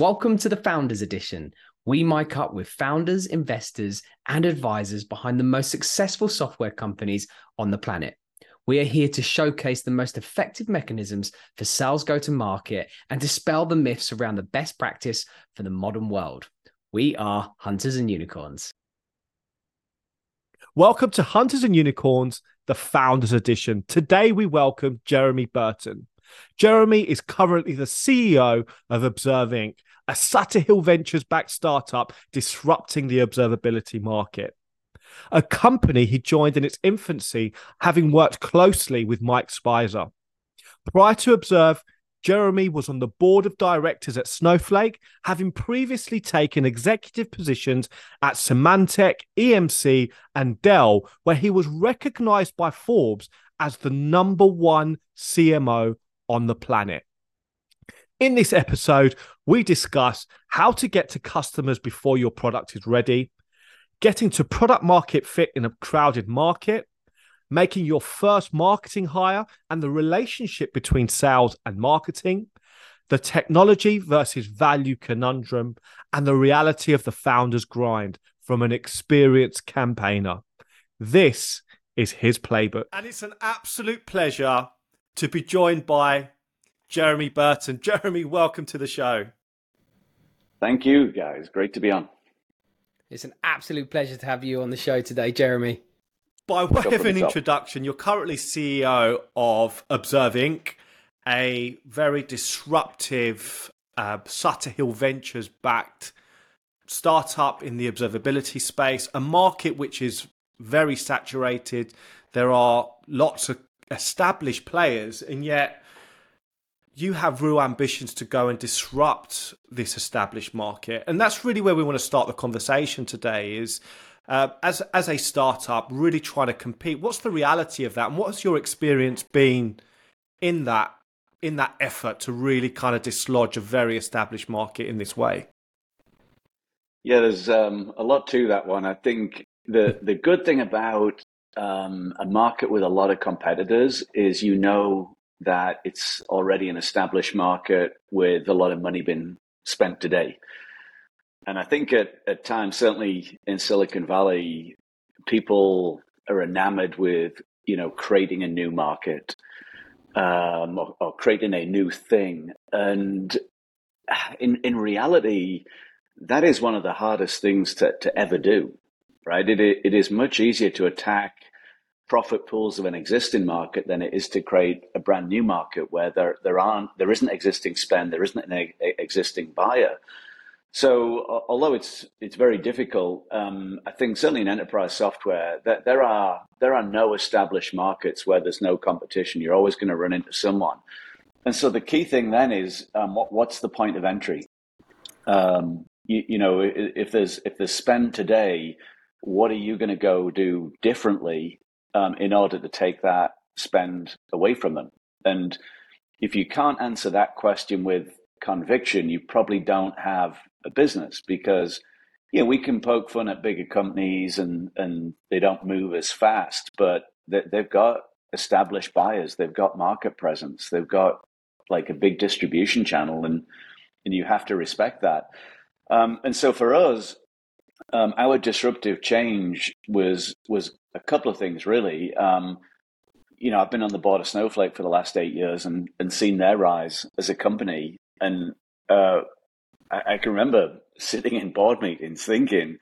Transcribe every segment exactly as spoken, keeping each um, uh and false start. Welcome to the Founders Edition. We mic up with founders, investors, and advisors behind the most successful software companies on the planet. We are here to showcase the most effective mechanisms for sales go-to-market and dispel the myths around the best practice for the modern world. We are Hunters and Unicorns. Welcome to Hunters and Unicorns, the Founders Edition. Today, we welcome Jeremy Burton. Jeremy is currently the C E O of Observe Incorporated, a Sutter Hill Ventures-backed startup disrupting the observability market. A company he joined in its infancy, having worked closely with Mike Speiser. Prior to Observe, Jeremy was on the board of directors at Snowflake, having previously taken executive positions at Symantec, E M C, and Dell, where he was recognized by Forbes as the number one C M O on the planet. In this episode, we discuss how to get to customers before your product is ready, getting to product market fit in a crowded market, making your first marketing hire and the relationship between sales and marketing, the technology versus value conundrum, and the reality of the founder's grind from an experienced campaigner. This is his playbook. And it's an absolute pleasure to be joined by Jeremy Burton. Jeremy, welcome to the show. Thank you, guys. Great to be on. It's an absolute pleasure to have you on the show today, Jeremy. By way of an introduction, you're currently C E O of Observe Incorporated, a very disruptive uh, Sutter Hill Ventures-backed startup in the observability space, a market which is very saturated. There are lots of established players, and yet you have real ambitions to go and disrupt this established market. And that's really where we want to start the conversation today is uh, as, as a startup, really trying to compete. What's the reality of that? And what's your experience been in that, in that effort to really kind of dislodge a very established market in this way? Yeah, there's um, a lot to that one. I think the, the good thing about um, a market with a lot of competitors is, you know, that it's already an established market with a lot of money being spent today. And I think at, at times, certainly in Silicon Valley, people are enamored with, you know, creating a new market um, or, or creating a new thing. And in in reality, that is one of the hardest things to, to ever do, right? It It is much easier to attack profit pools of an existing market than it is to create a brand new market where there there aren't there isn't existing spend, there isn't an e- existing buyer. So although it's it's very difficult, um, I think certainly in enterprise software that there are there are no established markets where there's no competition. You're always going to run into someone, and so the key thing then is um, what, what's the point of entry? Um, you, you know, if there's if there's spend today, what are you going to go do differently Um, in order to take that spend away from them? And if you can't answer that question with conviction, you probably don't have a business, because, you know, we can poke fun at bigger companies and, and they don't move as fast, but they, they've got established buyers, they've got market presence, they've got like a big distribution channel, and, and you have to respect that. Um, and so for us, Um, our disruptive change was was a couple of things, really. Um, you know, I've been on the board of Snowflake for the last eight years and, and seen their rise as a company. And uh, I, I can remember sitting in board meetings thinking,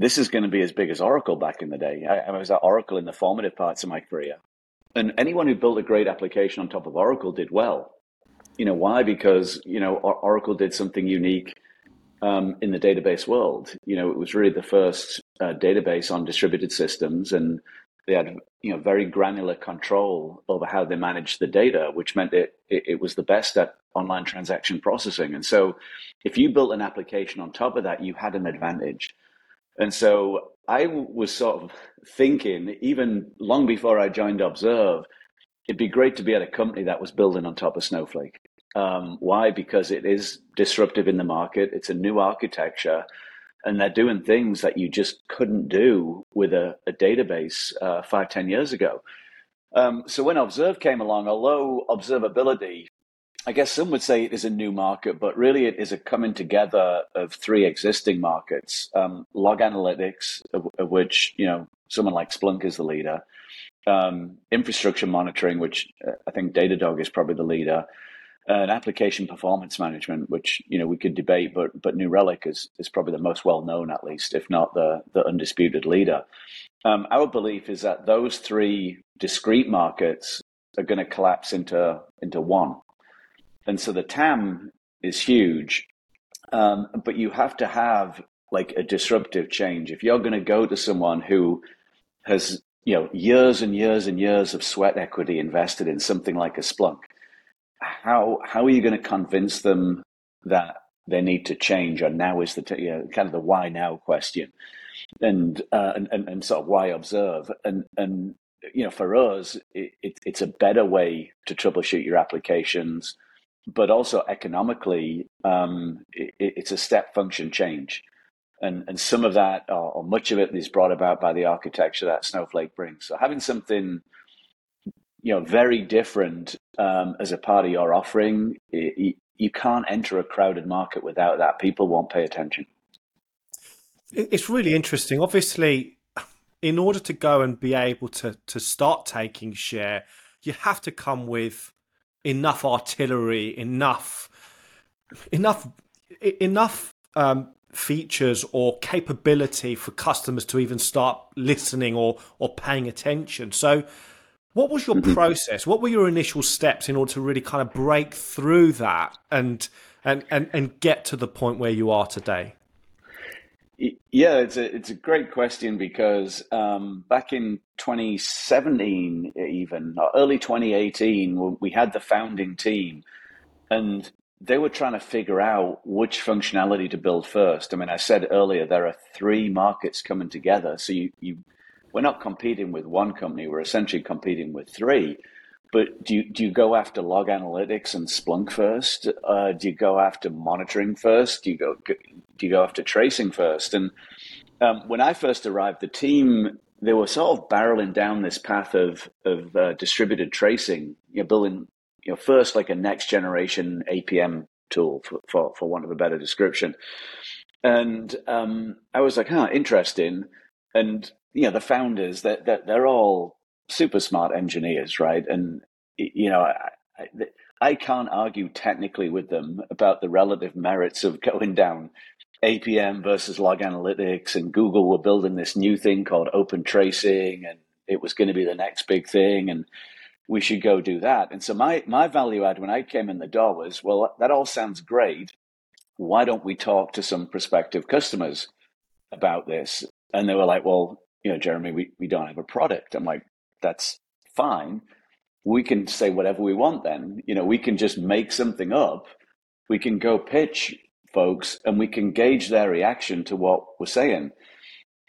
this is going to be as big as Oracle back in the day. I, I was at Oracle in the formative parts of my career. And anyone who built a great application on top of Oracle did well. You know, why? Because, you know, Oracle did something unique Um, in the database world. You know, it was really the first uh, database on distributed systems, and they had, you know, very granular control over how they managed the data, which meant it, it, it was the best at online transaction processing. And so if you built an application on top of that, you had an advantage. And so I w- was sort of thinking, even long before I joined Observe, it'd be great to be at a company that was building on top of Snowflake. Um, why? Because it is disruptive in the market. It's a new architecture, and they're doing things that you just couldn't do with a, a database uh, five, ten years ago. Um, so when Observe came along, although observability I guess some would say it is a new market, but really it is a coming together of three existing markets. Um, log analytics, of, of which, you know, someone like Splunk is the leader. Um, infrastructure monitoring, which uh, I think Datadog is probably the leader. And application performance management, which, you know, we could debate, but but New Relic is, is probably the most well-known, at least, if not the, the undisputed leader. Um, our belief is that those three discrete markets are going to collapse into into one. And so the T A M is huge, um, but you have to have like a disruptive change. If you're going to go to someone who has, you know, years and years and years of sweat equity invested in something like a Splunk, how how are you going to convince them that they need to change? Or now is the t- you know, kind of the why now question, and uh, and, and and sort of why observe and and you know for us it, it, it's a better way to troubleshoot your applications. But also economically, um, it, it's a step function change. And and some of that, or, or much of it, is brought about by the architecture that Snowflake brings. So having something, you know, very different um, as a part of your offering, it, it, you can't enter a crowded market without that. People won't pay attention. It's really interesting. Obviously, in order to go and be able to to start taking share, you have to come with enough artillery, enough, enough, enough um, features or capability for customers to even start listening or or paying attention. So, what was your mm-hmm. process? What were your initial steps in order to really kind of break through that and and and and get to the point where you are today? Yeah, it's a it's a great question, because um, back in twenty seventeen, even or early twenty eighteen, we had the founding team, and they were trying to figure out which functionality to build first. I mean, I said earlier there are three markets coming together, so you, you we're not competing with one company; we're essentially competing with three. But do you, do you go after log analytics and Splunk first? Uh, do you go after monitoring first? Do you go do you go after tracing first? And um, when I first arrived, the team, they were sort of barreling down this path of of uh, distributed tracing. You're building, you know, first like a next generation A P M tool, for for, for want of a better description. And um, I was like, huh, interesting. And you know, the founders, that they're, they're, they're all super smart engineers, right? And, you know, I, I, I can't argue technically with them about the relative merits of going down A P M versus log analytics. And Google were building this new thing called open tracing, and it was going to be the next big thing, and we should go do that. And so my, my value add when I came in the door was, well, that all sounds great. Why don't we talk to some prospective customers about this? And they were like, well, you know, Jeremy, we, we don't have a product. I'm like, that's fine. We can say whatever we want then. You know, we can just make something up. We can go pitch folks, and we can gauge their reaction to what we're saying.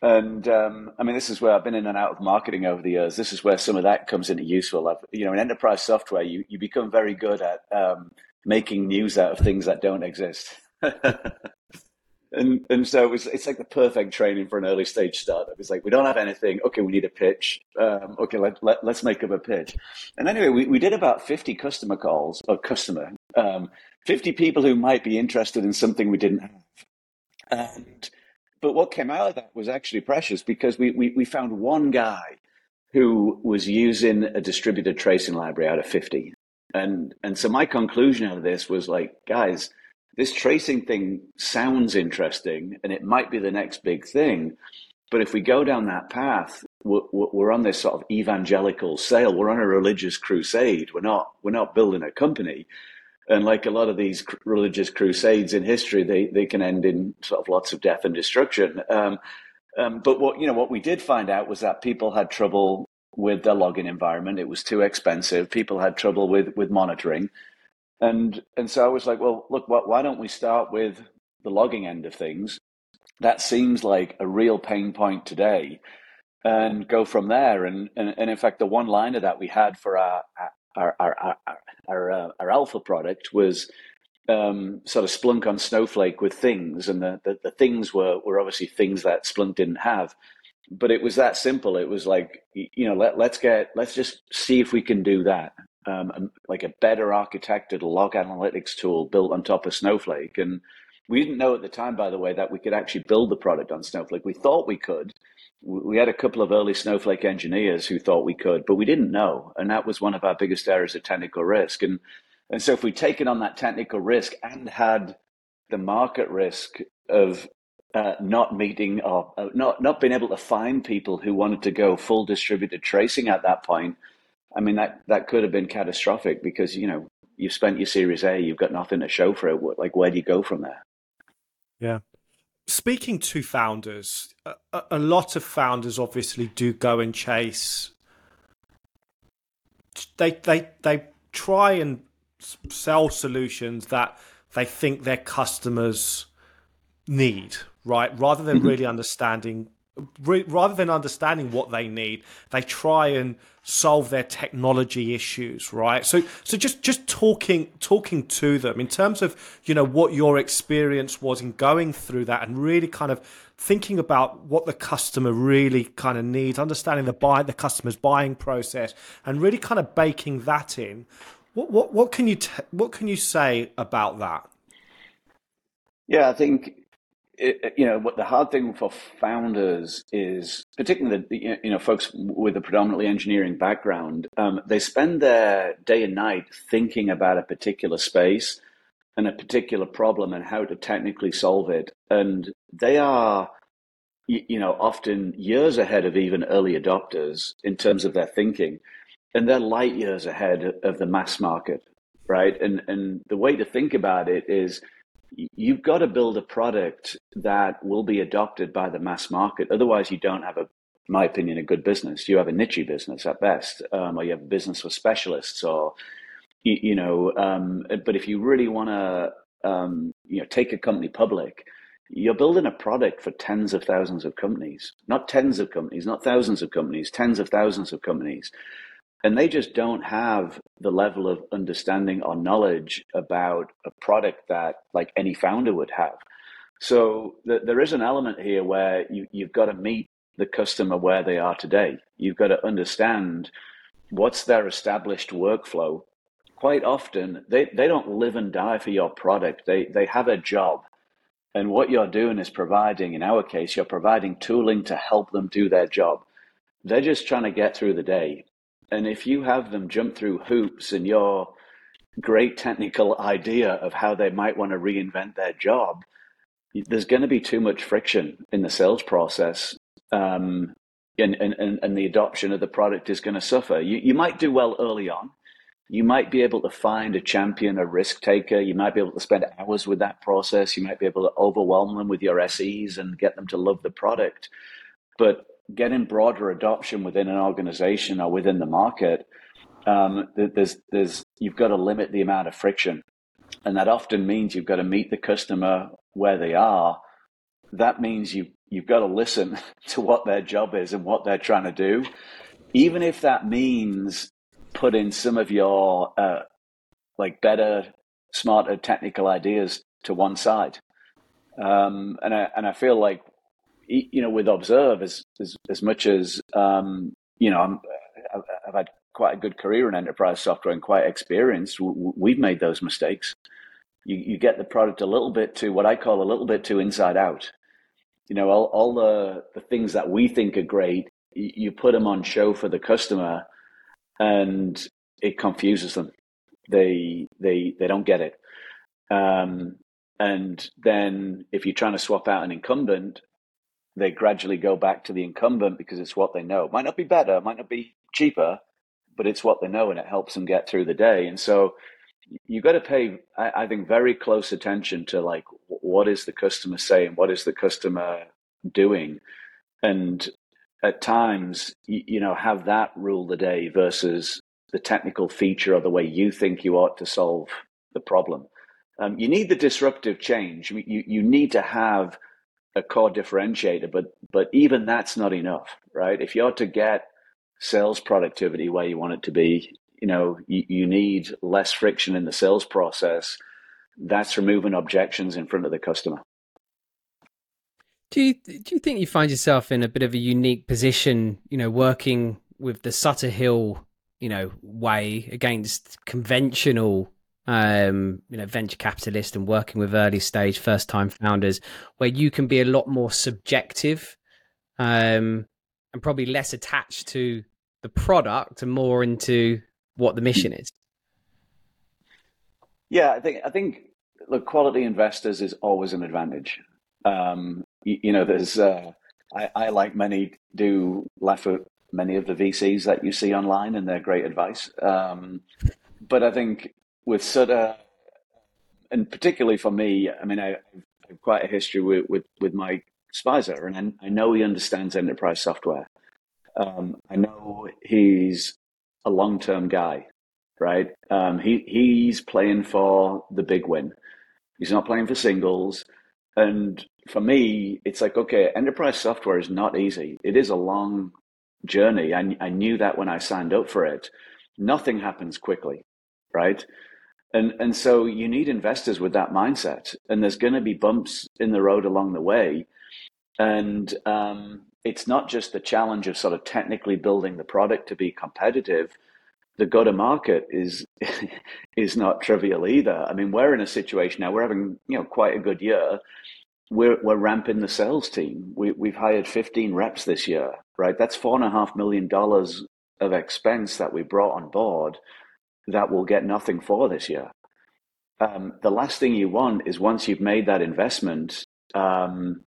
And um, I mean, this is where I've been in and out of marketing over the years. This is where some of that comes into useful. I've, you know, in enterprise software, you, you become very good at um, making news out of things that don't exist. And and so it was, it's like the perfect training for an early stage startup. It's like, we don't have anything. Okay, we need a pitch. Um, okay, let, let, let's make up a pitch. And anyway, we, we did about fifty customer calls, or customer, um, fifty people who might be interested in something we didn't have. And but what came out of that was actually precious, because we, we, we found one guy who was using a distributed tracing library out of fifty. And and so my conclusion out of this was like, guys, this tracing thing sounds interesting, and it might be the next big thing. But if we go down that path, we're, we're on this sort of evangelical sale. We're on a religious crusade. We're not we're not building a company. And like a lot of these religious crusades in history, they, they can end in sort of lots of death and destruction. Um, um, but what you know, what we did find out was that people had trouble with their login environment. It was too expensive. People had trouble with with monitoring. And and so I was like, well, look, why don't we start with the logging end of things? That seems like a real pain point today, and go from there. And and, and in fact, the one liner that we had for our our our our, our, uh, our alpha product was um, sort of Splunk on Snowflake with things, and the, the the things were were obviously things that Splunk didn't have. But it was that simple. It was like, you know, let let's get let's just see if we can do that. um, a, like a better architected log analytics tool built on top of Snowflake. And we didn't know at the time, by the way, that we could actually build the product on Snowflake. We thought we could. We had a couple of early Snowflake engineers who thought we could, but we didn't know. And that was one of our biggest areas of technical risk. And and so if we'd taken on that technical risk and had the market risk of uh, not meeting or uh, not, not being able to find people who wanted to go full distributed tracing at that point, I mean, that, that could have been catastrophic because, you know, you've spent your Series A, you've got nothing to show for it. Like, where do you go from there? Yeah. Speaking to founders, a, a lot of founders obviously do go and chase. They they they try and sell solutions that they think their customers need, right? Rather than really understanding, re, rather than understanding what they need, they try and solve their technology issues, right? So so just just talking talking to them in terms of, you know, what your experience was in going through that and really kind of thinking about what the customer really kind of needs, understanding the buy the customer's buying process, and really kind of baking that in. What what what can you t- what can you say about that? Yeah, I think it, you know what the hard thing for founders is, particularly the, you know folks with a predominantly engineering background. Um, they spend their day and night thinking about a particular space and a particular problem and how to technically solve it, and they are you know often years ahead of even early adopters in terms of their thinking. And they're light years ahead of the mass market, right? And and the way to think about it is you've got to build a product that will be adopted by the mass market. Otherwise, you don't have, a, in my opinion, a good business. You have a niche business at best, um, or you have a business for specialists, or, you, you know, um, but if you really want to, um, you know, take a company public, you're building a product for tens of thousands of companies, not tens of companies, not thousands of companies, tens of thousands of companies. And they just don't have the level of understanding or knowledge about a product that like any founder would have. So th- there is an element here where you, you've got to meet the customer where they are today. You've got to understand what's their established workflow. Quite often, they, they don't live and die for your product. They they have a job. And what you're doing is providing, in our case, you're providing tooling to help them do their job. They're just trying to get through the day. And if you have them jump through hoops and your great technical idea of how they might want to reinvent their job, there's going to be too much friction in the sales process, um, and, and, and the adoption of the product is going to suffer. You, you might do well early on. You might be able to find a champion, a risk taker. You might be able to spend hours with that process. You might be able to overwhelm them with your S Es and get them to love the product. But getting broader adoption within an organization or within the market, um, there's, there's, you've got to limit the amount of friction. And that often means you've got to meet the customer where they are. That means you, you've got to listen to what their job is and what they're trying to do, even if that means put in some of your uh, like better, smarter technical ideas to one side. Um, and I, and I feel like, you know, with Observe, as as, as much as, um, you know, I'm, I've had quite a good career in enterprise software and quite experienced, we've made those mistakes. You, you get the product a little bit too, what I call a little bit too inside out. You know, all, all the, the things that we think are great, you put them on show for the customer and it confuses them. They, they, they don't get it. Um, and then if you're trying to swap out an incumbent, they gradually go back to the incumbent because it's what they know. It might not be better, it might not be cheaper, but it's what they know and it helps them get through the day. And so you've got to pay, I, I think, very close attention to like, what is the customer saying? What is the customer doing? And at times, you, you know, have that rule the day versus the technical feature or the way you think you ought to solve the problem. Um, you need the disruptive change. You, you need to have a core differentiator, but but even that's not enough, right? If you're to get sales productivity where you want it to be, you know, you, you need less friction in the sales process. That's removing objections in front of the customer. Do you, do you think you find yourself in a bit of a unique position, you know, working with the Sutter Hill you know, way against conventional, um, you know, venture capitalists and working with early stage first time founders, where you can be a lot more subjective, um, and probably less attached to the product and more into what the mission is. Yeah, I think, I think, look, quality investors is always an advantage. Um, you, you know, there's, uh, I, I like many do laugh at many of the V Cs that you see online and their great advice. Um, but I think with Sutter, and particularly for me, I mean, I, I have quite a history with, with, with Mike Speiser, and I, I know he understands enterprise software. Um, I know he's a long-term guy, right? Um, he he's playing for the big win. He's not playing for singles. And for me, it's like, okay, enterprise software is not easy. It is a long journey. I, I knew that when I signed up for it. Nothing happens quickly, right? And and so you need investors with that mindset. And there's going to be bumps in the road along the way. And um, it's not just the challenge of sort of technically building the product to be competitive. The go-to-market is is not trivial either. I mean, we're in a situation now. We're having, you know, quite a good year. We're we're ramping the sales team. We we've hired fifteen reps this year, right? That's four and a half million dollars of expense that we brought on board that we'll get nothing for this year. Um, the last thing you want is once you've made that investment, um,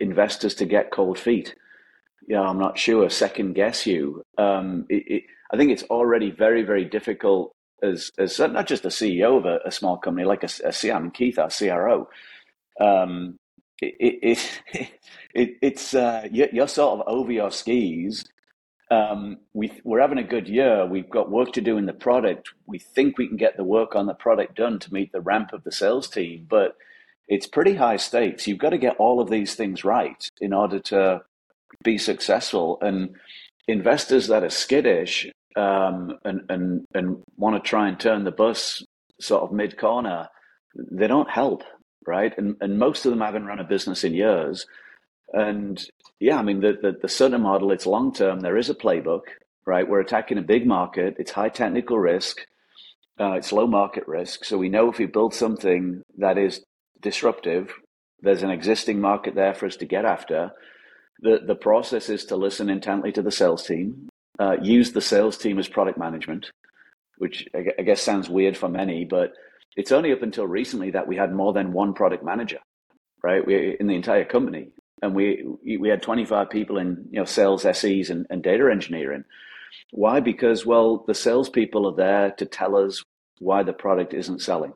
investors to get cold feet. Yeah, I'm not sure, second guess you. Um, it, it, I think it's already very, very difficult as, as not just a C E O of a, a small company, like a, a C M, Keith, our C R O. Um, it, it, it, it, it's, uh, you're sort of over your skis. Um, we, we're having a good year. We've got work to do in the product. We think we can get the work on the product done to meet the ramp of the sales team, but it's pretty high stakes. You've got to get all of these things right in order to be successful, and investors that are skittish um, and and and want to try and turn the bus sort of mid corner, they don't help, right? And and most of them haven't run a business in years. And yeah, I mean the the, the Sutter model, it's long term. There is a playbook, right? We're attacking a big market. It's high technical risk. Uh, it's low market risk. So we know if we build something that is disruptive, there's an existing market there for us to get after. The the process is to listen intently to the sales team, uh, use the sales team as product management, which I, I guess sounds weird for many, but it's only up until recently that we had more than one product manager, right? We in the entire company, and we we had twenty-five people in, you know, sales, S Es, and, and data engineering. Why? Because, well, the salespeople are there to tell us why the product isn't selling.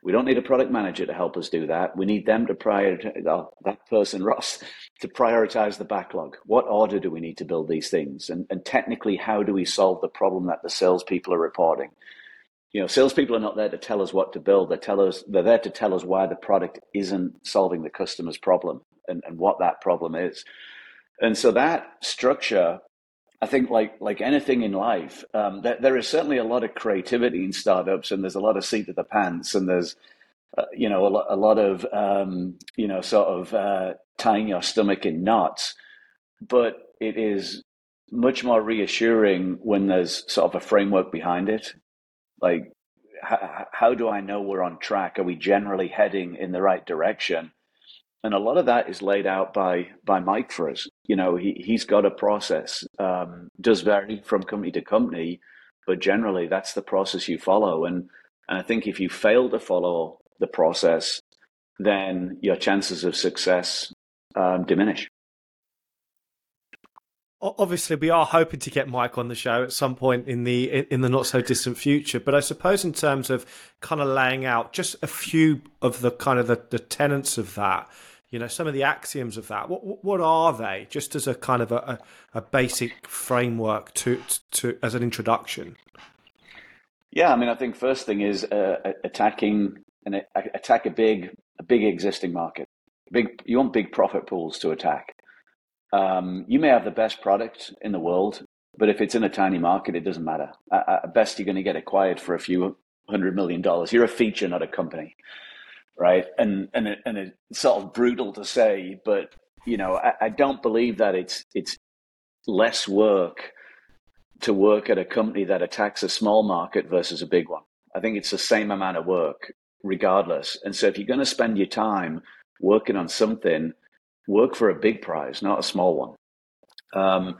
We don't need a product manager to help us do that. We need them to prioritize, oh, that person, Ross, to prioritize the backlog. What order do we need to build these things? And, and technically, how do we solve the problem that the salespeople are reporting? You know, salespeople are not there to tell us what to build. They tell us, they're there to tell us why the product isn't solving the customer's problem and, and what that problem is. And so that structure, I think, like like anything in life, um, there, there is certainly a lot of creativity in startups, and there's a lot of seat of the pants, and there's, uh, you know, a lot, a lot of, um, you know, sort of uh, tying your stomach in knots. But it is much more reassuring when there's sort of a framework behind it. Like, h- how do I know we're on track? Are we generally heading in the right direction? And a lot of that is laid out by by Mike for us. You know, he, he's got a process. Um, does vary from company to company, but generally that's the process you follow. And, and I think if you fail to follow the process, then your chances of success um, diminish. Obviously, we are hoping to get Mike on the show at some point in the in the not so distant future. But I suppose in terms of kind of laying out just a few of the kind of the, the tenets of that, you know, some of the axioms of that. What what are they? Just as a kind of a, a basic framework to to as an introduction. Yeah, I mean, I think first thing is uh, attacking and attack a big a big existing market. Big you want big profit pools to attack. Um, you may have the best product in the world, but if it's in a tiny market, it doesn't matter. At best, you're going to get acquired for a few hundred million dollars. You're a feature, not a company, right? And and it, and it's sort of brutal to say, but you know, I, I don't believe that it's it's less work to work at a company that attacks a small market versus a big one. I think it's the same amount of work regardless. And so if you're going to spend your time working on something, work for a big prize, not a small one. Um,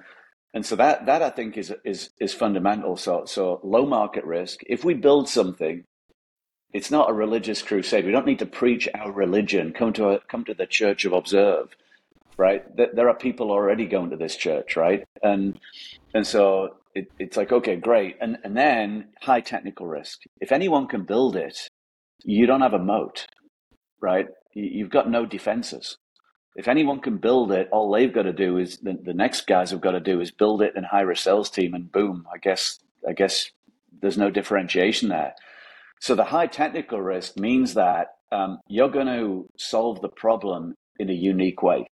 and so that, that I think is, is, is fundamental. So, so low market risk. If we build something, it's not a religious crusade. We don't need to preach our religion. Come to a, come to the Church of Observe, right? There are people already going to this church, right? And, and so it, it's like, okay, great. And, and then high technical risk. If anyone can build it, you don't have a moat, right? You've got no defenses. If anyone can build it, all they've got to do is the, the next guys have got to do is build it and hire a sales team, and boom, I guess, I guess there's no differentiation there. So the high technical risk means that um, you're going to solve the problem in a unique way.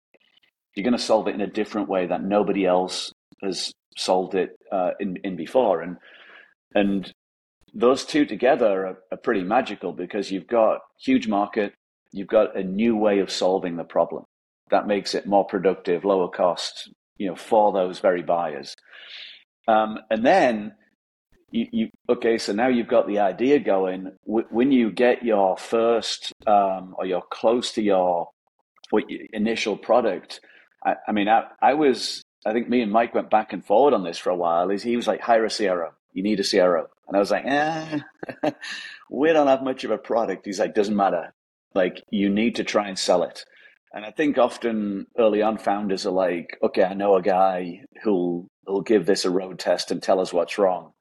You're going to solve it in a different way that nobody else has solved it uh, in, in before. And, and those two together are, are pretty magical because you've got huge market, you've got a new way of solving the problem. That makes it more productive, lower cost, you know, for those very buyers. Um, and then you, you, okay, so now you've got the idea going. When you get your first um, or you're close to your initial product, I, I mean, I, I was, I think me and Mike went back and forward on this for a while. He was like, hire a C R O. You need a C R O. And I was like, eh, we don't have much of a product. He's like, doesn't matter. Like, you need to try and sell it. And I think often early on founders are like, okay, I know a guy who'll, who'll give this a road test and tell us what's wrong.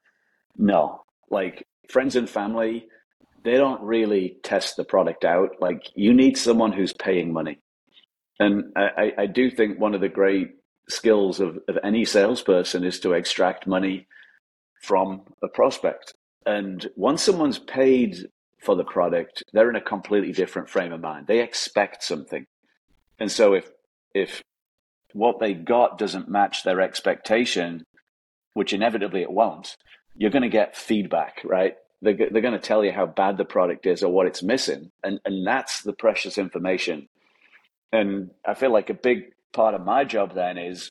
No, like friends and family, they don't really test the product out. Like, you need someone who's paying money. And I, I do think one of the great skills of, of any salesperson is to extract money from a prospect. And once someone's paid for the product, they're in a completely different frame of mind. They expect something. And so if if what they got doesn't match their expectation, which inevitably it won't, you're going to get feedback, right? They're, they're going to tell you how bad the product is or what it's missing. And, and that's the precious information. And I feel like a big part of my job then is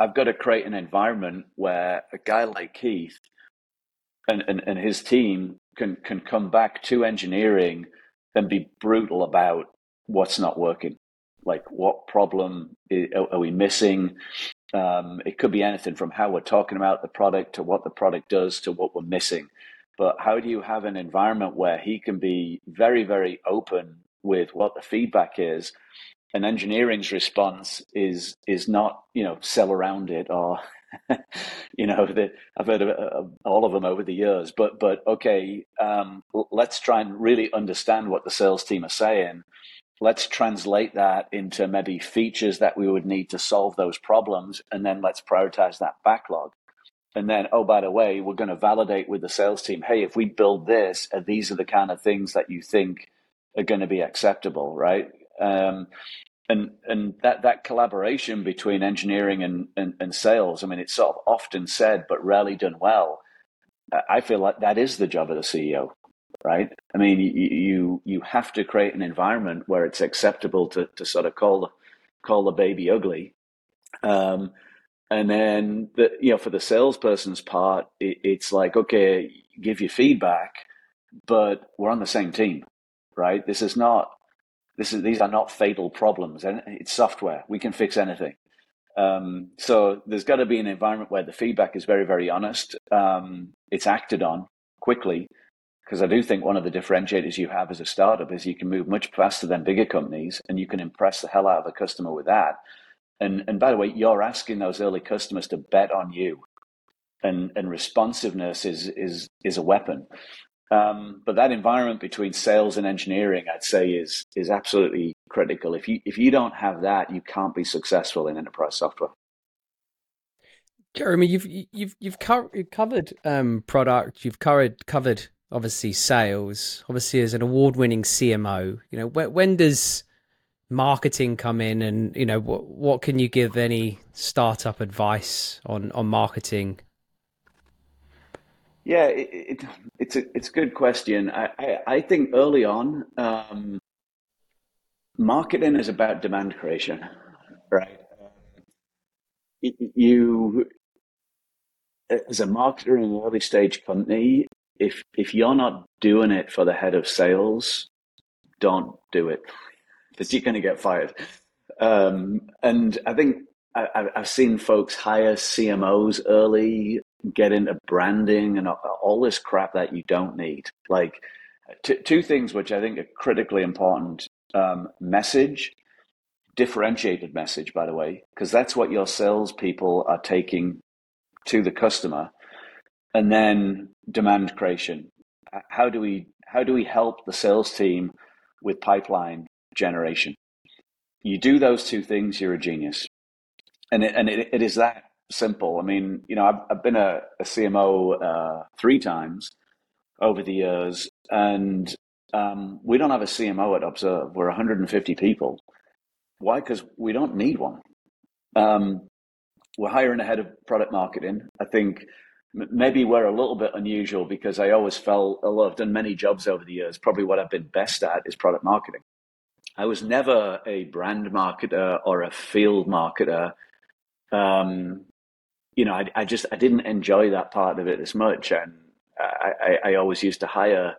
I've got to create an environment where a guy like Keith and, and, and his team can, can come back to engineering and be brutal about what's not working. Like, what problem are we missing? Um, it could be anything from how we're talking about the product to what the product does to what we're missing. But how do you have an environment where he can be very, very open with what the feedback is, and engineering's response is is not, you know, sell around it or, you know, the, I've heard of, of all of them over the years. But, but okay, um, let's try and really understand what the sales team are saying. Let's translate that into maybe features that we would need to solve those problems. And then let's prioritize that backlog. And then, oh, by the way, we're going to validate with the sales team, hey, if we build this, these are the kind of things that you think are going to be acceptable, right? Um, and and that, that collaboration between engineering and, and, and sales, I mean, it's sort of often said, but rarely done well. I feel like that is the job of the C E O. Right. I mean, you you have to create an environment where it's acceptable to, to sort of call call the baby ugly, um, and then the, you know, for the salesperson's part, it, it's like, okay, give your feedback, but we're on the same team, right? This is not this is these are not fatal problems, and it's software. We can fix anything. Um, so there's got to be an environment where the feedback is very, very honest. Um, it's acted on quickly. Because I do think one of the differentiators you have as a startup is you can move much faster than bigger companies, and you can impress the hell out of a customer with that. And and by the way, you're asking those early customers to bet on you, and and responsiveness is is is a weapon. Um, but that environment between sales and engineering, I'd say, is is absolutely critical. If you if you don't have that, you can't be successful in enterprise software. Jeremy, you've you've you've covered um, product, you've covered covered. Obviously sales, obviously as an award-winning C M O, you know, when, when does marketing come in, and, you know, what, what can you give any startup advice on, on marketing? Yeah, it, it, it's a, it's a good question. I, I, I think early on, um, marketing is about demand creation, right? You, as a marketer in an early stage company, if if you're not doing it for the head of sales, don't do it, because you're going to get fired. Um, and I think I, I've seen folks hire C M Os early, get into branding and all this crap that you don't need. Like t- two things which I think are critically important. Um, message, differentiated message, by the way, because that's what your salespeople are taking to the customer. And then demand creation. How do we how do we help the sales team with pipeline generation? You do those two things, you're a genius. And it, and it, it is that simple. I mean, you know, I've, I've been a, a C M O uh, three times over the years, and um, we don't have a C M O at Observe. We're one hundred fifty people. Why? Because we don't need one. Um, we're hiring a head of product marketing. I think maybe we're a little bit unusual because I always felt, although I've done many jobs over the years, probably what I've been best at is product marketing. I was never a brand marketer or a field marketer. Um, you know, I, I just, I didn't enjoy that part of it as much. And I, I, I always used to hire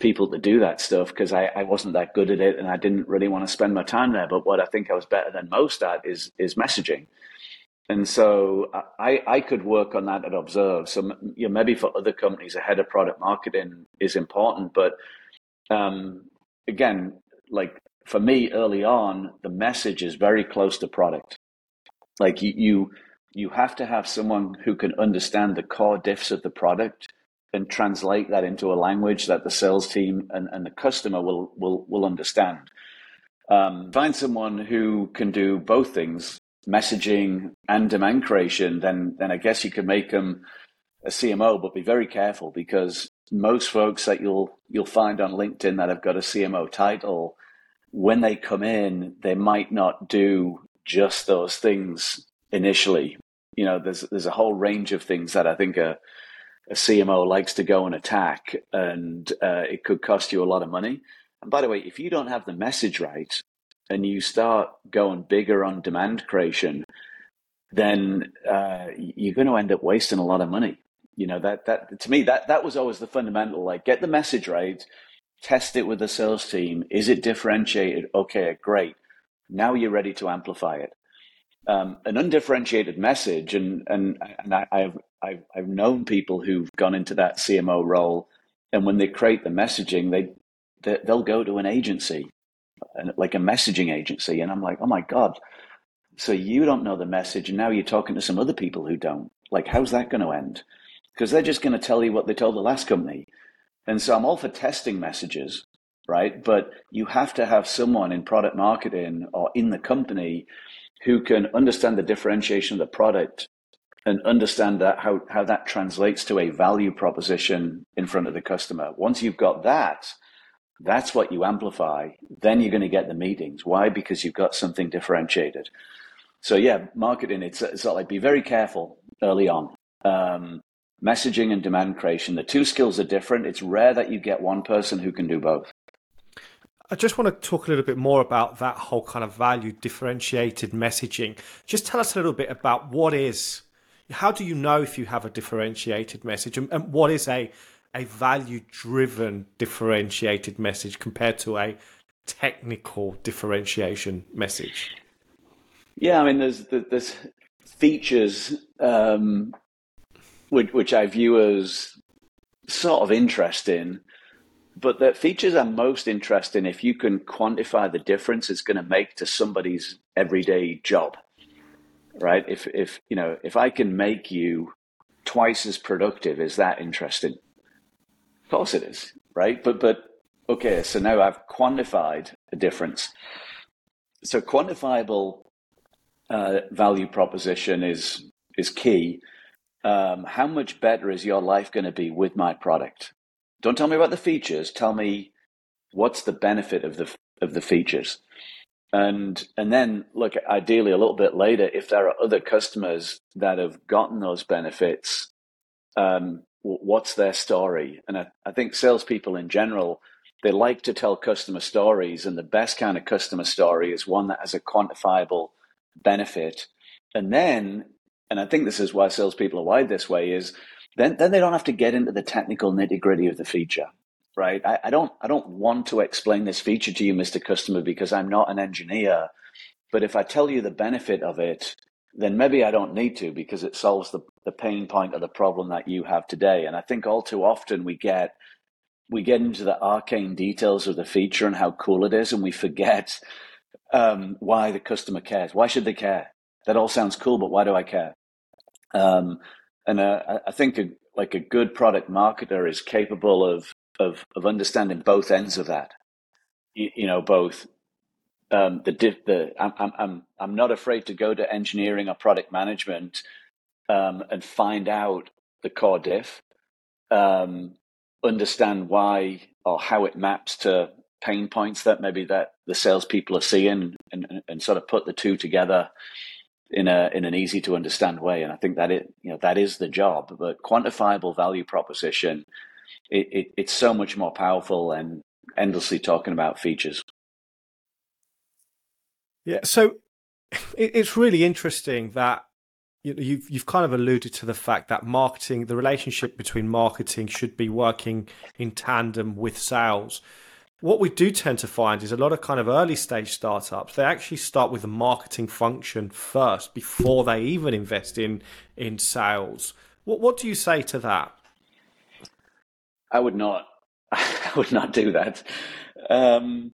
people to do that stuff because I, I wasn't that good at it and I didn't really want to spend my time there. But what I think I was better than most at is, is messaging. And so I, I could work on that at Observe. So you know, maybe for other companies, a head of product marketing is important, but um, again, like for me early on, the message is very close to product. Like you, you, you have to have someone who can understand the core diffs of the product and translate that into a language that the sales team and, and the customer will will will understand. Um, find someone who can do both things, messaging and demand creation. Then, then I guess you could make them a C M O, but be very careful because most folks that you'll you'll find on LinkedIn that have got a C M O title, when they come in, they might not do just those things initially. You know, there's there's a whole range of things that I think a, a C M O likes to go and attack, and uh, it could cost you a lot of money. And by the way, if you don't have the message right and you start going bigger on demand creation, then uh, you're going to end up wasting a lot of money. You know, that that to me, that that was always the fundamental, like get the message right, test it with the sales team. Is it differentiated? Okay, great. Now you're ready to amplify it. Um, an undifferentiated message, and and and I, I've I've I've known people who've gone into that C M O role, and when they create the messaging, they, they they'll go to an agency, like a messaging agency, and I'm like, oh my God, so you don't know the message, and now you're talking to some other people who don't. Like, how's that going to end? Because they're just going to tell you what they told the last company, and so I'm all for testing messages. Right. But you have to have someone in product marketing or in the company who can understand the differentiation of the product and understand that how, how that translates to a value proposition in front of the customer. Once you've got that, that's what you amplify. Then you're going to get the meetings. Why? Because you've got something differentiated. So, yeah, marketing, it's, it's like be very careful early on. Um, messaging and demand creation, the two skills are different. It's rare that you get one person who can do both. I just want to talk a little bit more about that whole kind of value differentiated messaging. Just tell us a little bit about what is, how do you know if you have a differentiated message, and, and what is a, a value driven differentiated message compared to a technical differentiation message? Yeah, I mean, there's, there's features um, which, which I view as sort of interesting. But the features are most interesting if you can quantify the difference it's going to make to somebody's everyday job, right? If, if you know, if I can make you twice as productive, is that interesting? Of course it is, right? But, but okay, so now I've quantified a difference. So quantifiable uh, value proposition is, is key. Um, how much better is your life going to be with my product? Don't tell me about the features. Tell me what's the benefit of the of the features, and and then look. Ideally, a little bit later, if there are other customers that have gotten those benefits, um, what's their story? And I, I think salespeople in general, they like to tell customer stories, and the best kind of customer story is one that has a quantifiable benefit. And then and I think this is why salespeople are wired this way, is then then they don't have to get into the technical nitty-gritty of the feature, right? I, I don't I don't want to explain this feature to you, Mister Customer, because I'm not an engineer. But if I tell you the benefit of it, then maybe I don't need to, because it solves the, the pain point or the problem that you have today. And I think all too often we get we get into the arcane details of the feature and how cool it is, and we forget um, why the customer cares. Why should they care? That all sounds cool, but why do I care? Um, and uh, I think a, like a good product marketer is capable of of, of understanding both ends of that. You, you know, both. Um, the the I'm I'm I'm not afraid to go to engineering or product management um, and find out the core diff, um, understand why or how it maps to pain points that maybe that the salespeople are seeing, and, and, and sort of put the two together in a in an easy to understand way. And I think that it you know that is the job. But quantifiable value proposition, it, it it's so much more powerful than endlessly talking about features. Yeah, so it's really interesting that you know, you've you've kind of alluded to the fact that marketing, the relationship between marketing, should be working in tandem with sales. What we do tend to find is a lot of kind of early stage startups, they actually start with the marketing function first before they even invest in in sales. What what do you say to that? I would not. I would not do that. Um...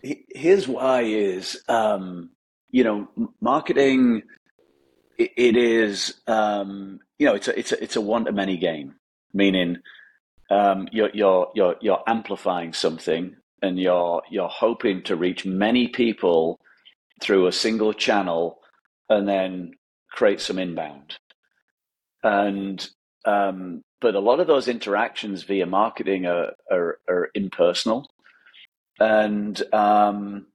Here's why is, um, you know, marketing, it, it is, um, you know, it's a, it's a, it's a one to many game, meaning, um, you're, you're, you're, you're amplifying something and you're, you're hoping to reach many people through a single channel and then create some inbound. And, um, but a lot of those interactions via marketing are, are, are impersonal. And um,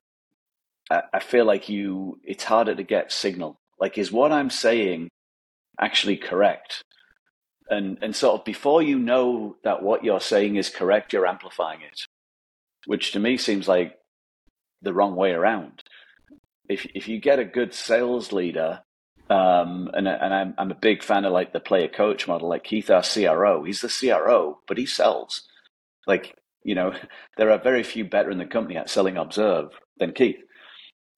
I, I feel like you, it's harder to get signal. Like, is what I'm saying actually correct? And and sort of before you know that what you're saying is correct, you're amplifying it, which to me seems like the wrong way around. If if you get a good sales leader, um, and and I'm I'm a big fan of like the player coach model, like Keith, our C R O. He's the C R O, but he sells. Like, you know, there are very few better in the company at selling Observe than Keith.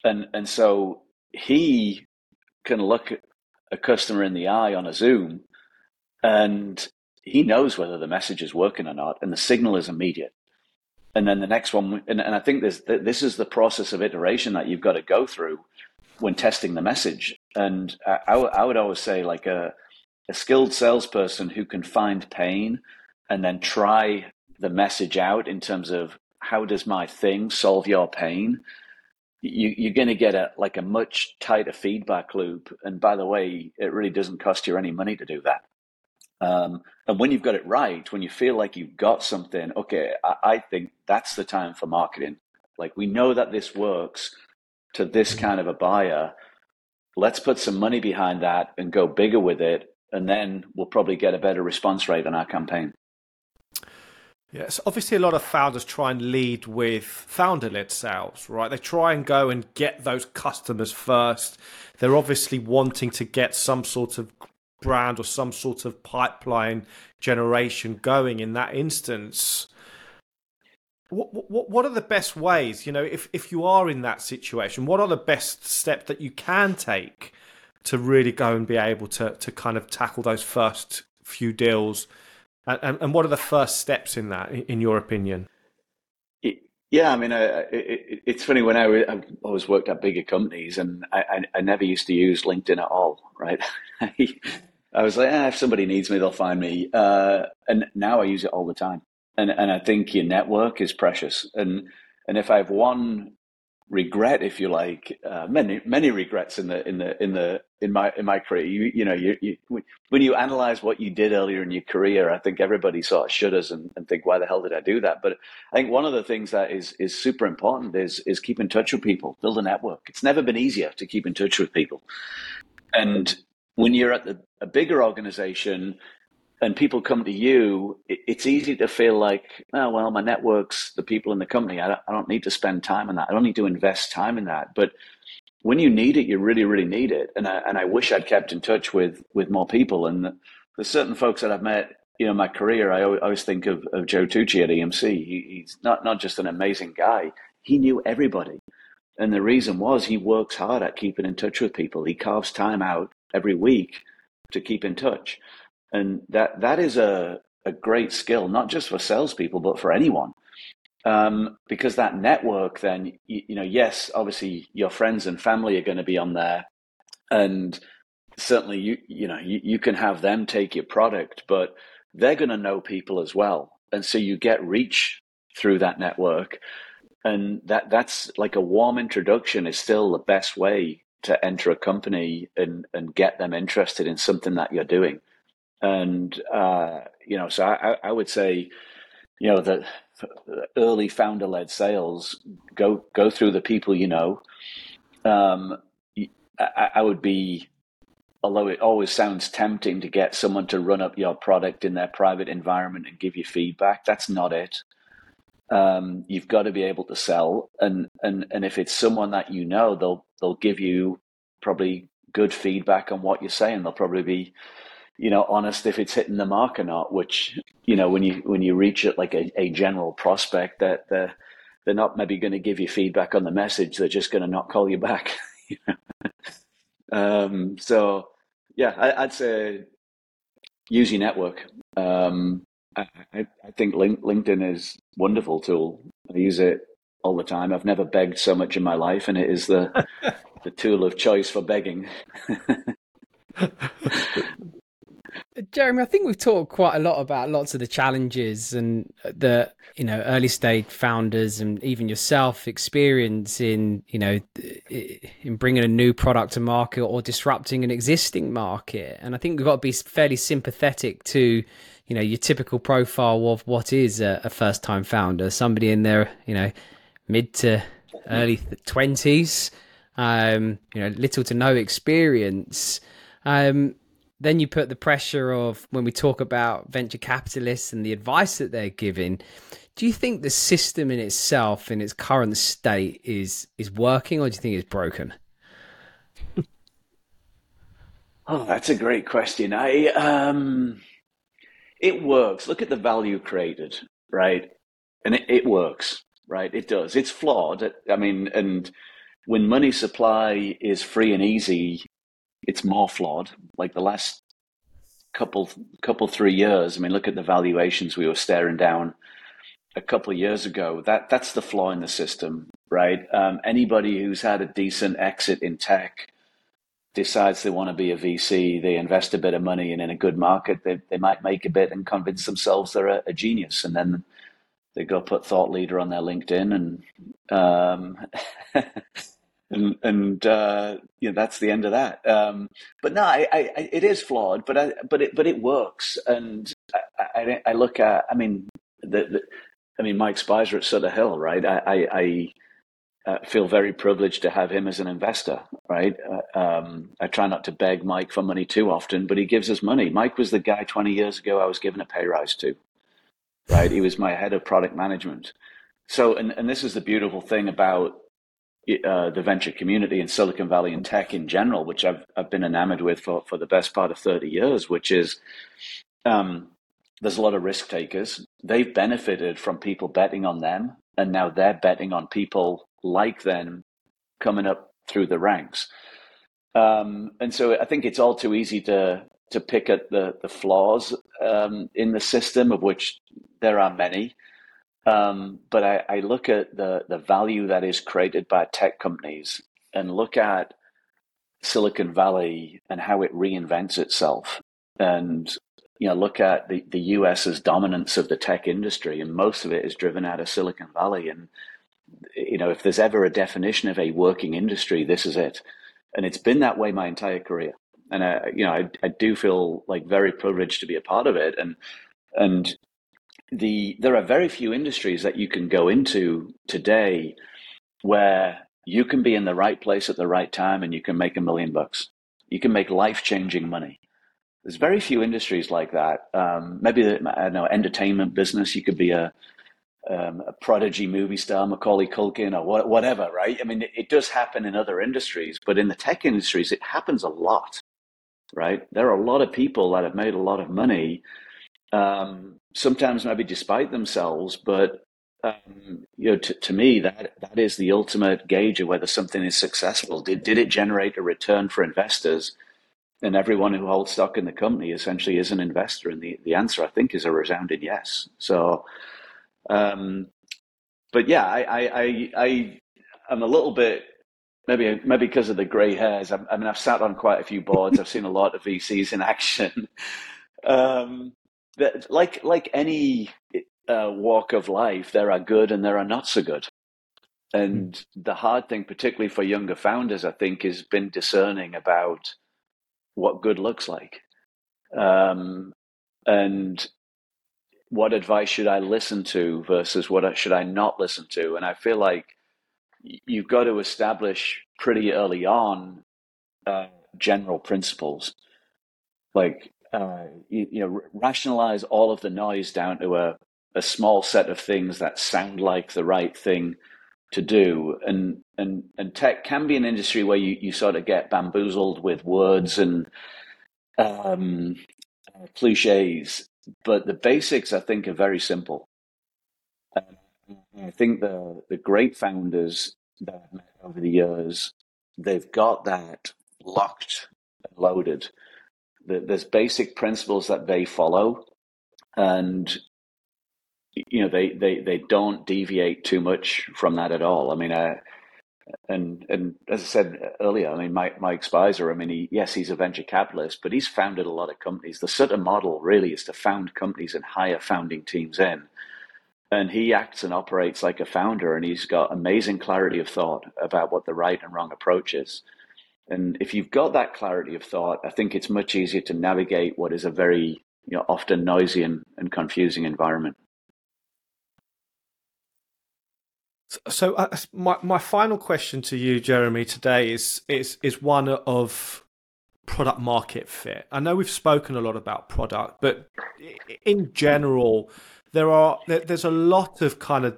And and so he can look a customer in the eye on a Zoom and he knows whether the message is working or not, and the signal is immediate. And then the next one, and, and I think this this is the process of iteration that you've got to go through when testing the message. And I, I, I would always say like a, a skilled salesperson who can find pain and then try the message out in terms of how does my thing solve your pain, you, you're going to get a like a much tighter feedback loop. And by the way, it really doesn't cost you any money to do that. Um, and when you've got it right, when you feel like you've got something, okay, I, I think that's the time for marketing. Like, we know that this works to this kind of a buyer. Let's put some money behind that and go bigger with it. And then we'll probably get a better response rate on our campaign. Yes, obviously a lot of founders try and lead with founder-led sales, right? They try and go and get those customers first. They're obviously wanting to get some sort of brand or some sort of pipeline generation going in that instance. What, what, what are the best ways, you know, if, if you are in that situation, what are the best steps that you can take to really go and be able to, to kind of tackle those first few deals? And, and what are the first steps in that, in your opinion? Yeah, I mean, uh, it, it's funny, when I, I always worked at bigger companies and I, I, I never used to use LinkedIn at all, right? I was like, eh, if somebody needs me, they'll find me. Uh, and now I use it all the time. And and I think your network is precious. And and if I have one regret, if you like, uh, many many regrets in the in the in the in my in my career. You you know you, you when you analyze what you did earlier in your career, I think everybody sort of shudders and, and think, why the hell did I do that? But I think one of the things that is is super important is is keep in touch with people, build a network. It's never been easier to keep in touch with people, and when you're at the, a bigger organization and people come to you, it's easy to feel like, oh, well, my network's the people in the company. I don't, I don't need to spend time on that. I don't need to invest time in that. But when you need it, you really, really need it. And I, and I wish I'd kept in touch with, with more people. And the, there's certain folks that I've met, you know, in my career. I always, I always think of, of Joe Tucci at E M C. He, he's not, not just an amazing guy. He knew everybody. And the reason was he works hard at keeping in touch with people. He carves time out every week to keep in touch. And that, that is a, a great skill, not just for salespeople, but for anyone. Um, because that network then, you, you know, yes, obviously your friends and family are going to be on there, and certainly, you you know, you, you can have them take your product, but they're going to know people as well. And so you get reach through that network, and that that's like a warm introduction is still the best way to enter a company and, and get them interested in something that you're doing. And, uh, you know, so I, I would say, you know, that early founder-led sales, go go through the people you know. Um, I, I would be, although it always sounds tempting to get someone to run up your product in their private environment and give you feedback, that's not it. Um, you've got to be able to sell. And, and, and if it's someone that you know, they'll they'll give you probably good feedback on what you're saying. They'll probably be, you know, honest if it's hitting the mark or not, which, you know, when you when you reach it like a, a general prospect, that they're, they're not maybe going to give you feedback on the message. They're just going to not call you back. You know? um, so, yeah, I, I'd say use your network. Um, I, I think Link, LinkedIn is a wonderful tool. I use it all the time. I've never begged so much in my life, and it is the the tool of choice for begging. Jeremy, I think we've talked quite a lot about lots of the challenges and the, you know, early stage founders and even yourself experience in, you know, in bringing a new product to market or disrupting an existing market. And I think we've got to be fairly sympathetic to, you know, your typical profile of what is a, a first time founder, somebody in their, you know, mid to early twenties, um, you know, little to no experience. Um, Then you put the pressure of when we talk about venture capitalists and the advice that they're giving. Do you think the system in itself, in its current state, is is working, or do you think it's broken? Oh, that's a great question. I um, it works. Look at the value created, right? And it, it works, right? It does. It's flawed. I mean, and when money supply is free and easy, it's more flawed. Like the last couple, couple three years. I mean, look at the valuations we were staring down a couple of years ago. That that's the flaw in the system, right? Um, anybody who's had a decent exit in tech decides they want to be a V C. They invest a bit of money, and in a good market, they they might make a bit and convince themselves they're a, a genius, and then they go put thought leader on their LinkedIn and. Um, And, and uh, you know, that's the end of that. Um, but no, I, I, it is flawed, but I, but it but it works. And I, I, I look at, I mean, the, the, I mean, Mike Speiser at Sutter Hill, right? I, I, I uh, feel very privileged to have him as an investor, right? Uh, um, I try not to beg Mike for money too often, but he gives us money. Mike was the guy twenty years ago I was given a pay rise to, right? He was my head of product management. So, and, and this is the beautiful thing about Uh, the venture community in Silicon Valley and tech in general, which I've I've been enamored with for, for the best part of thirty years, which is um, there's a lot of risk takers. They've benefited from people betting on them, and now they're betting on people like them coming up through the ranks. Um, and so I think it's all too easy to to pick at the, the flaws um, in the system, of which there are many. Um, but I, I look at the, the value that is created by tech companies and look at Silicon Valley and how it reinvents itself. And, you know, look at the, the US's dominance of the tech industry, and most of it is driven out of Silicon Valley. And, you know, if there's ever a definition of a working industry, this is it. And it's been that way my entire career. And, I, you know, I, I do feel like very privileged to be a part of it. And, and, The there are very few industries that you can go into today where you can be in the right place at the right time and you can make a million bucks. You can make life-changing money. There's very few industries like that. Um, maybe, I don't know, entertainment business. You could be a, um, a prodigy movie star, Macaulay Culkin, or wh- whatever, right? I mean, it, it does happen in other industries, but in the tech industries, it happens a lot, right? There are a lot of people that have made a lot of money, um, sometimes maybe despite themselves, but Um, you know, to, to me, that that is the ultimate gauge of whether something is successful. Did did it generate a return for investors? And everyone who holds stock in the company essentially is an investor. And the, the answer, I think, is a resounding yes. So, um, but yeah, I I, I I I'm a little bit maybe maybe because of the grey hairs. I, I mean, I've sat on quite a few boards. I've seen a lot of V Cs in action. Um, that like like any. It, Uh, walk of life, there are good and there are not so good. And mm-hmm. the hard thing, particularly for younger founders, I think, has been discerning about what good looks like. Um, and what advice should I listen to versus what I, should I not listen to? And I feel like you've got to establish pretty early on uh, general principles. Like, uh, you, you know, rationalize all of the noise down to a a small set of things that sound like the right thing to do. And and and tech can be an industry where you, you sort of get bamboozled with words and um, cliches, but the basics, I think, are very simple. And I think the, the great founders that I've met over the years, they've got that locked and loaded. There's basic principles that they follow, and you know, they, they, they don't deviate too much from that at all. I mean, I, and and as I said earlier, I mean, Mike, Mike Speiser, I mean, he, yes, he's a venture capitalist, but he's founded a lot of companies. The Sutter model really is to found companies and hire founding teams in. And he acts and operates like a founder, and he's got amazing clarity of thought about what the right and wrong approach is. And if you've got that clarity of thought, I think it's much easier to navigate what is a very, you know, often noisy and, and confusing environment. So uh, my my final question to you, Jeremy, today is is is one of product market fit. I know we've spoken a lot about product, but in general, there are there's a lot of kind of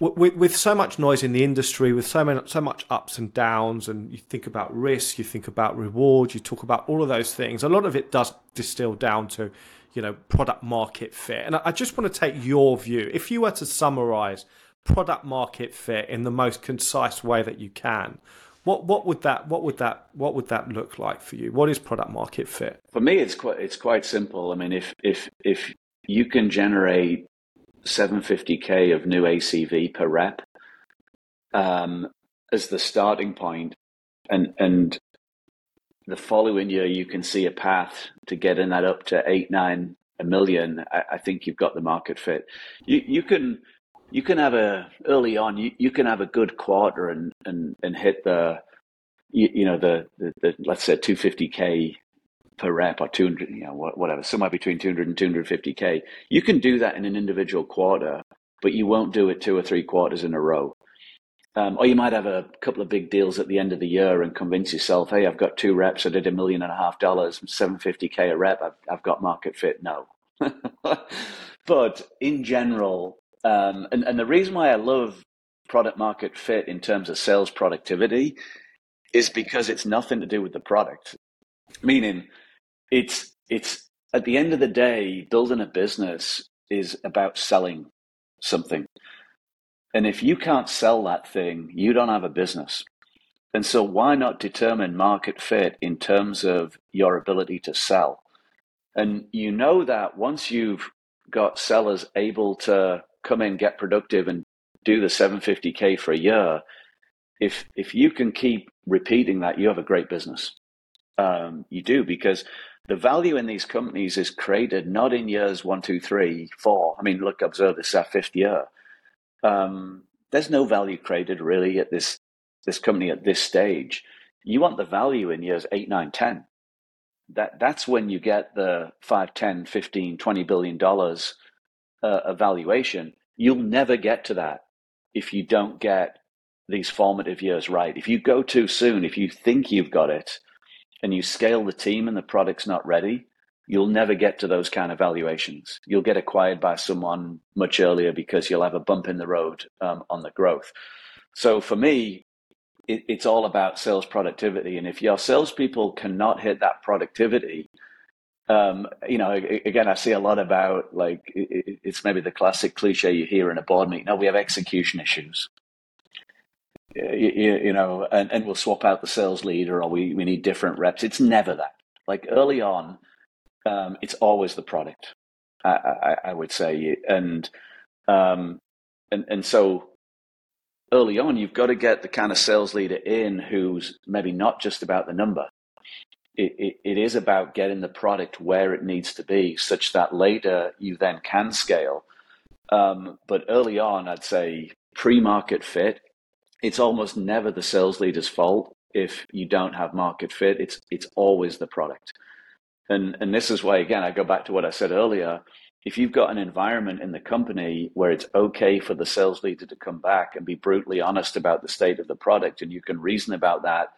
with with so much noise in the industry, with so many so much ups and downs, and you think about risk, you think about reward, you talk about all of those things. A lot of it does distill down to, you know, product market fit. And I just want to take your view. If you were to summarize product market fit in the most concise way that you can, what what would that what would that what would that look like for you? What is product market fit? For me, it's quite it's quite simple. I mean, if if if you can generate seven hundred fifty K of new A C V per rep um, as the starting point, and and the following year, you can see a path to getting that up to eight, nine, a million. I, I think you've got the market fit. You you can you can have a early on. You, you can have a good quarter and and, and hit the you, you know the, the, the let's say two hundred fifty K per rep or two hundred, you know, whatever, somewhere between two hundred and two hundred fifty K. You can do that in an individual quarter, but you won't do it two or three quarters in a row. Um, or you might have a couple of big deals at the end of the year and convince yourself, hey, I've got two reps, I did a million and a half dollars, seven hundred fifty K a rep, I've, I've got market fit. No. But in general, um, and, and the reason why I love product market fit in terms of sales productivity is because it's nothing to do with the product. Meaning it's, it's at the end of the day, building a business is about selling something. And if you can't sell that thing, you don't have a business. And so why not determine market fit in terms of your ability to sell? And you know that once you've got sellers able to come in, get productive and do the seven hundred fifty K for a year, if if you can keep repeating that, you have a great business. Um, you do, because the value in these companies is created not in years one, two, three, four. I mean, look, Observe, this is our fifth year. Um, there's no value created really at this this company at this stage. You want the value in years eight, nine, ten. That that's when you get the five, ten, fifteen, twenty billion dollars uh, evaluation. You'll never get to that if you don't get these formative years right. If you go too soon, if you think you've got it, and you scale the team and the product's not ready, you'll never get to those kind of valuations. You'll get acquired by someone much earlier because you'll have a bump in the road um, on the growth. So for me, it, it's all about sales productivity. And if your salespeople cannot hit that productivity, um, you know, again, I see a lot about like, it, it's maybe the classic cliche you hear in a board meeting. No, we have execution issues. You, you know, and, and we'll swap out the sales leader, or we, we need different reps. It's never that. Like early on, um, it's always the product, I, I, I would say. And, um, and and so early on, you've got to get the kind of sales leader in who's maybe not just about the number. It, it, it is about getting the product where it needs to be, such that later you then can scale. Um, but early on, I'd say pre-market fit. It's almost never the sales leader's fault if you don't have market fit. It's it's always the product. And and this is why, again, I go back to what I said earlier. If you've got an environment in the company where it's okay for the sales leader to come back and be brutally honest about the state of the product, and you can reason about that,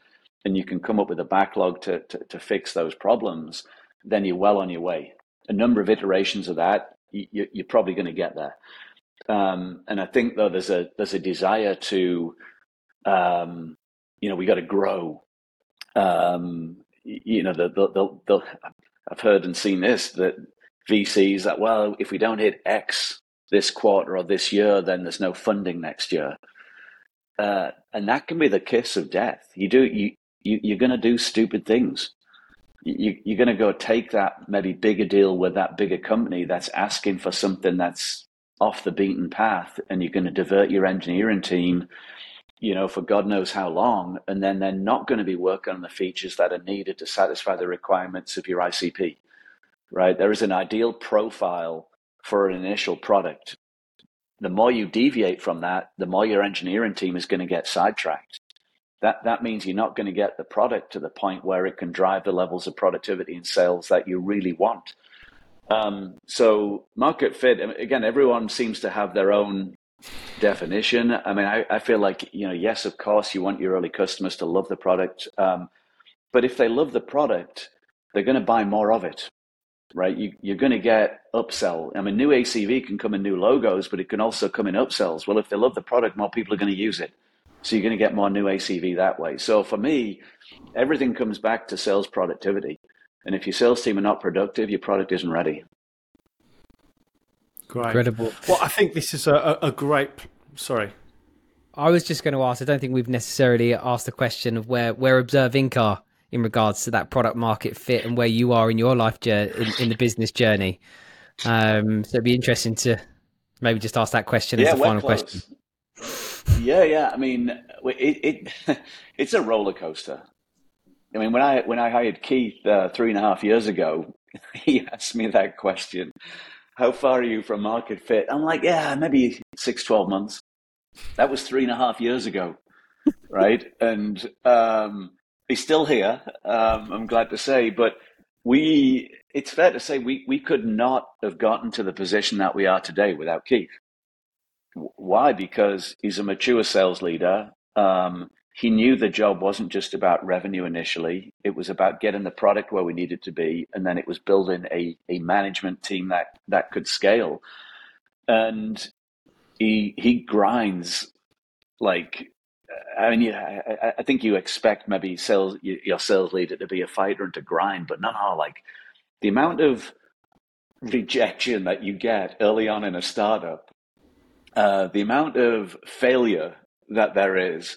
and you can come up with a backlog to to, to fix those problems, then you're well on your way. A number of iterations of that, you, you're probably going to get there. Um, and I think, though, there's a there's a desire to Um, you know, we got to grow. Um, you know, the, the, the, the, I've heard and seen this, that V Cs that, well, if we don't hit X this quarter or this year, then there's no funding next year. Uh, and that can be the kiss of death. You do, you, you you're going to do stupid things. You, you're going to go take that maybe bigger deal with that bigger company that's asking for something that's off the beaten path, and you're going to divert your engineering team, you know, for God knows how long, and then they're not going to be working on the features that are needed to satisfy the requirements of your I C P, right? There is an ideal profile for an initial product. The more you deviate from that, the more your engineering team is going to get sidetracked. That that means you're not going to get the product to the point where it can drive the levels of productivity and sales that you really want. Um, so market fit, again, everyone seems to have their own definition. I mean, I, I feel like, you know, yes, of course, you want your early customers to love the product. Um, but if they love the product, they're going to buy more of it, right? You, you're going to get upsell. I mean, new A C V can come in new logos, but it can also come in upsells. Well, if they love the product, more people are going to use it. So you're going to get more new A C V that way. So for me, everything comes back to sales productivity. And if your sales team are not productive, your product isn't ready. Great. Incredible. Well, I think this is a, a great. Sorry, I was just going to ask. I don't think we've necessarily asked the question of where where Observe Incorporated are in regards to that product market fit and where you are in your life journey, in, in the business journey. Um, so it'd be interesting to maybe just ask that question yeah, as a final close. question. Yeah, yeah. I mean, it, it it's a roller coaster. I mean, when I when I hired Keith uh, three and a half years ago, he asked me that question. How far are you from market fit? I'm like, yeah, maybe six, twelve months. That was three and a half years ago, right? And um, he's still here, um, I'm glad to say. But we, it's fair to say we, we could not have gotten to the position that we are today without Keith. Why? Because he's a mature sales leader. Um, he knew the job wasn't just about revenue initially. It was about getting the product where we needed to be, and then it was building a, a management team that, that could scale. And he he grinds like, I mean, yeah, I, I think you expect maybe sales your sales leader to be a fighter and to grind, but no, no, like the amount of rejection that you get early on in a startup, uh, the amount of failure that there is,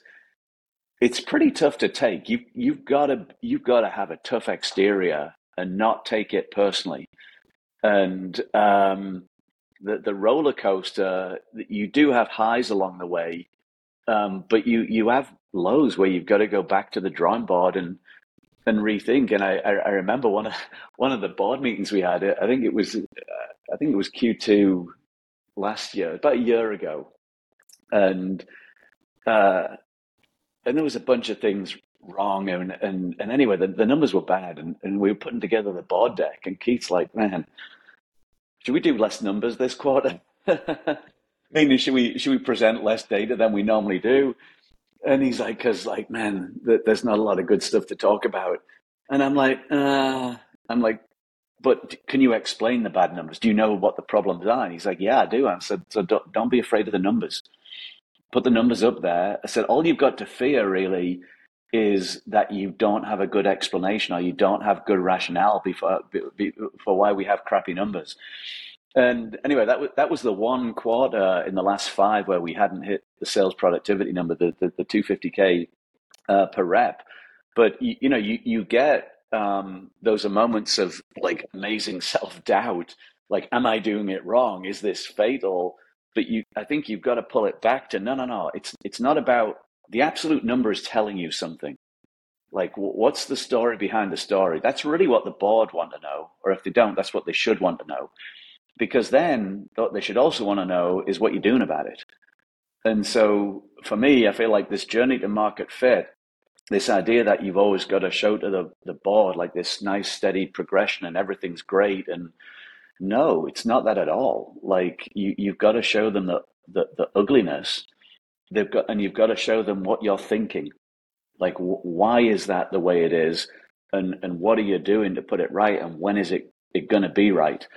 it's pretty tough to take. You, you've got to you've got to have a tough exterior and not take it personally. And um, the the roller coaster, you do have highs along the way, um, but you, you have lows where you've got to go back to the drawing board and and rethink. And I, I remember one of one of the board meetings we had. I think it was I think it was Q two last year, about a year ago, and. Uh, And there was a bunch of things wrong. And and, and anyway, the, the numbers were bad. And, and we were putting together the board deck. And Keith's like, man, should we do less numbers this quarter? Meaning, should we should we present less data than we normally do? And he's like, because, like, man, th- there's not a lot of good stuff to talk about. And I'm like, uh, I'm like, but can you explain the bad numbers? Do you know what the problems are? And he's like, yeah, I do. I said, so don't, don't be afraid of the numbers. Put the numbers up there. I said, all you've got to fear really is that you don't have a good explanation or you don't have good rationale before, be, for why we have crappy numbers. And anyway, that was, that was the one quarter in the last five where we hadn't hit the sales productivity number, the, the, the two hundred fifty K uh, per rep. But, you, you know, you, you get um, those are moments of like amazing self-doubt, like, am I doing it wrong? Is this fatal? But you, I think you've got to pull it back to, no, no, no, it's it's not about, the absolute number is telling you something. Like, what's the story behind the story? That's really what the board want to know. Or if they don't, that's what they should want to know. Because then what they should also want to know is what you're doing about it. And so for me, I feel like this journey to market fit, this idea that you've always got to show to the, the board, like this nice, steady progression and everything's great. And no, it's not that at all. Like you, you've got to show them the, the, the ugliness they've got, and you've got to show them what you're thinking. Like, wh- why is that the way it is? And, and what are you doing to put it right? And when is it, it going to be right?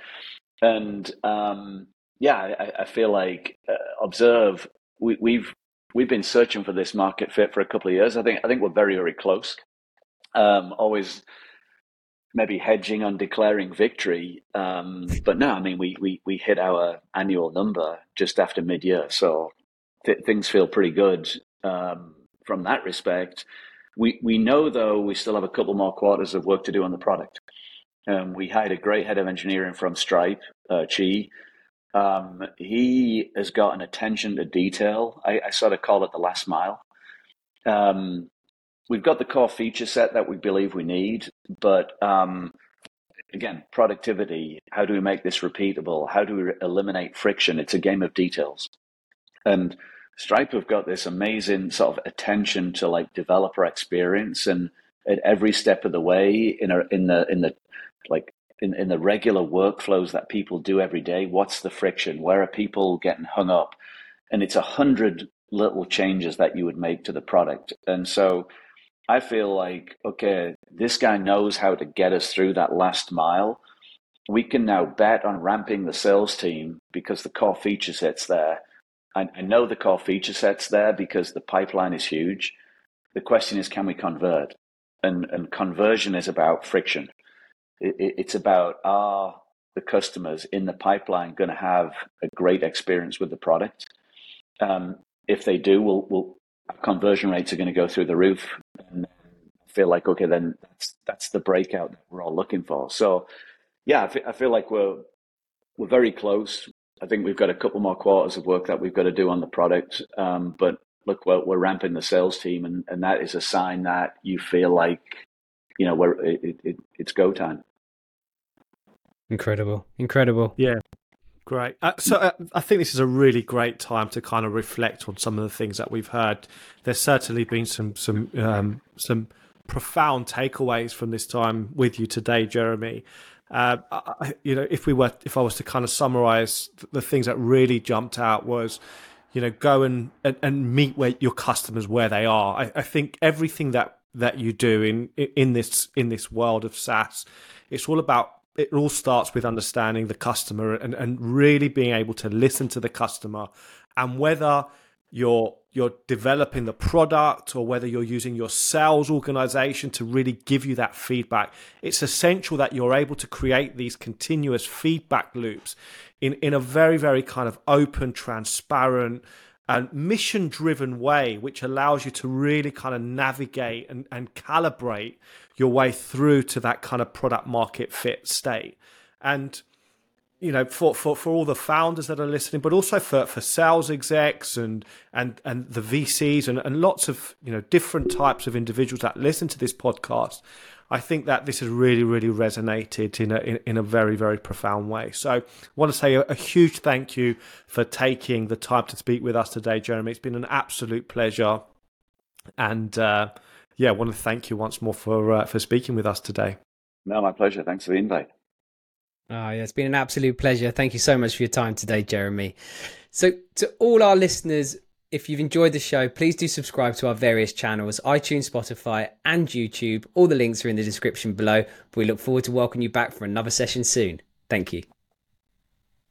And um, yeah, I, I feel like uh, Observe, we, we've we've been searching for this market fit for a couple of years. I think I think we're very very close. Um, always maybe hedging on declaring victory, um, but no, I mean we, we we hit our annual number just after mid year, so th- things feel pretty good um, from that respect. We we know though we still have a couple more quarters of work to do on the product. Um, we hired a great head of engineering from Stripe, uh, Chi. Um, he has got an attention to detail. I, I sort of call it the last mile. Um, we've got the core feature set that we believe we need, but um, again, productivity, how do we make this repeatable? How do we eliminate friction? It's a game of details. And Stripe have got this amazing sort of attention to like developer experience, and at every step of the way in a, in the in the like in, in the regular workflows that people do every day, what's the friction? Where are people getting hung up? And it's a hundred little changes that you would make to the product. And so I feel like, okay, this guy knows how to get us through that last mile. We can now bet on ramping the sales team because the core feature set's there. I, I know the core feature set's there because the pipeline is huge. The question is, can we convert? And, and conversion is about friction. It, it, it's about, are the customers in the pipeline going to have a great experience with the product? Um, if they do, we'll, we'll, conversion rates are going to go through the roof, and feel like, okay, then that's that's the breakout that we're all looking for. So, yeah, I, f- I feel like we're we're very close. I think we've got a couple more quarters of work that we've got to do on the product, um, but. Look, we're, we're ramping the sales team, and, and that is a sign that you feel like, you know, we're, it, it, it's go time. Incredible. Incredible. Yeah. Great. Uh, so uh, I think this is a really great time to kind of reflect on some of the things that we've heard. There's certainly been some some um, some profound takeaways from this time with you today, Jeremy. Uh, I, you know, if we were, if I was to kind of summarize the things that really jumped out was, you know, go and, and, and meet where your customers where they are. I, I think everything that, that you do in in this in this world of SaaS, it's all about, it all starts with understanding the customer and, and really being able to listen to the customer. And whether you're you're developing the product or whether you're using your sales organization to really give you that feedback, it's essential that you're able to create these continuous feedback loops in, in a very, very kind of open, transparent, and mission-driven way, which allows you to really kind of navigate and, and calibrate your way through to that kind of product market fit state. And you know, for, for, for all the founders that are listening, but also for, for sales execs and and and the V Cs and, and lots of, you know, different types of individuals that listen to this podcast, I think that this has really, really resonated in a in, in a very, very profound way. So I want to say a, a huge thank you for taking the time to speak with us today, Jeremy. It's been an absolute pleasure. And uh, yeah, I want to thank you once more for uh, for speaking with us today. No, my pleasure. Thanks for the invite. Oh, yeah, it's been an absolute pleasure. Thank you so much for your time today, Jeremy. So to all our listeners, If you've enjoyed the show, please do subscribe to our various channels, iTunes, Spotify, and YouTube. All the links are in the description below. We look forward to welcoming you back for another session soon. Thank you.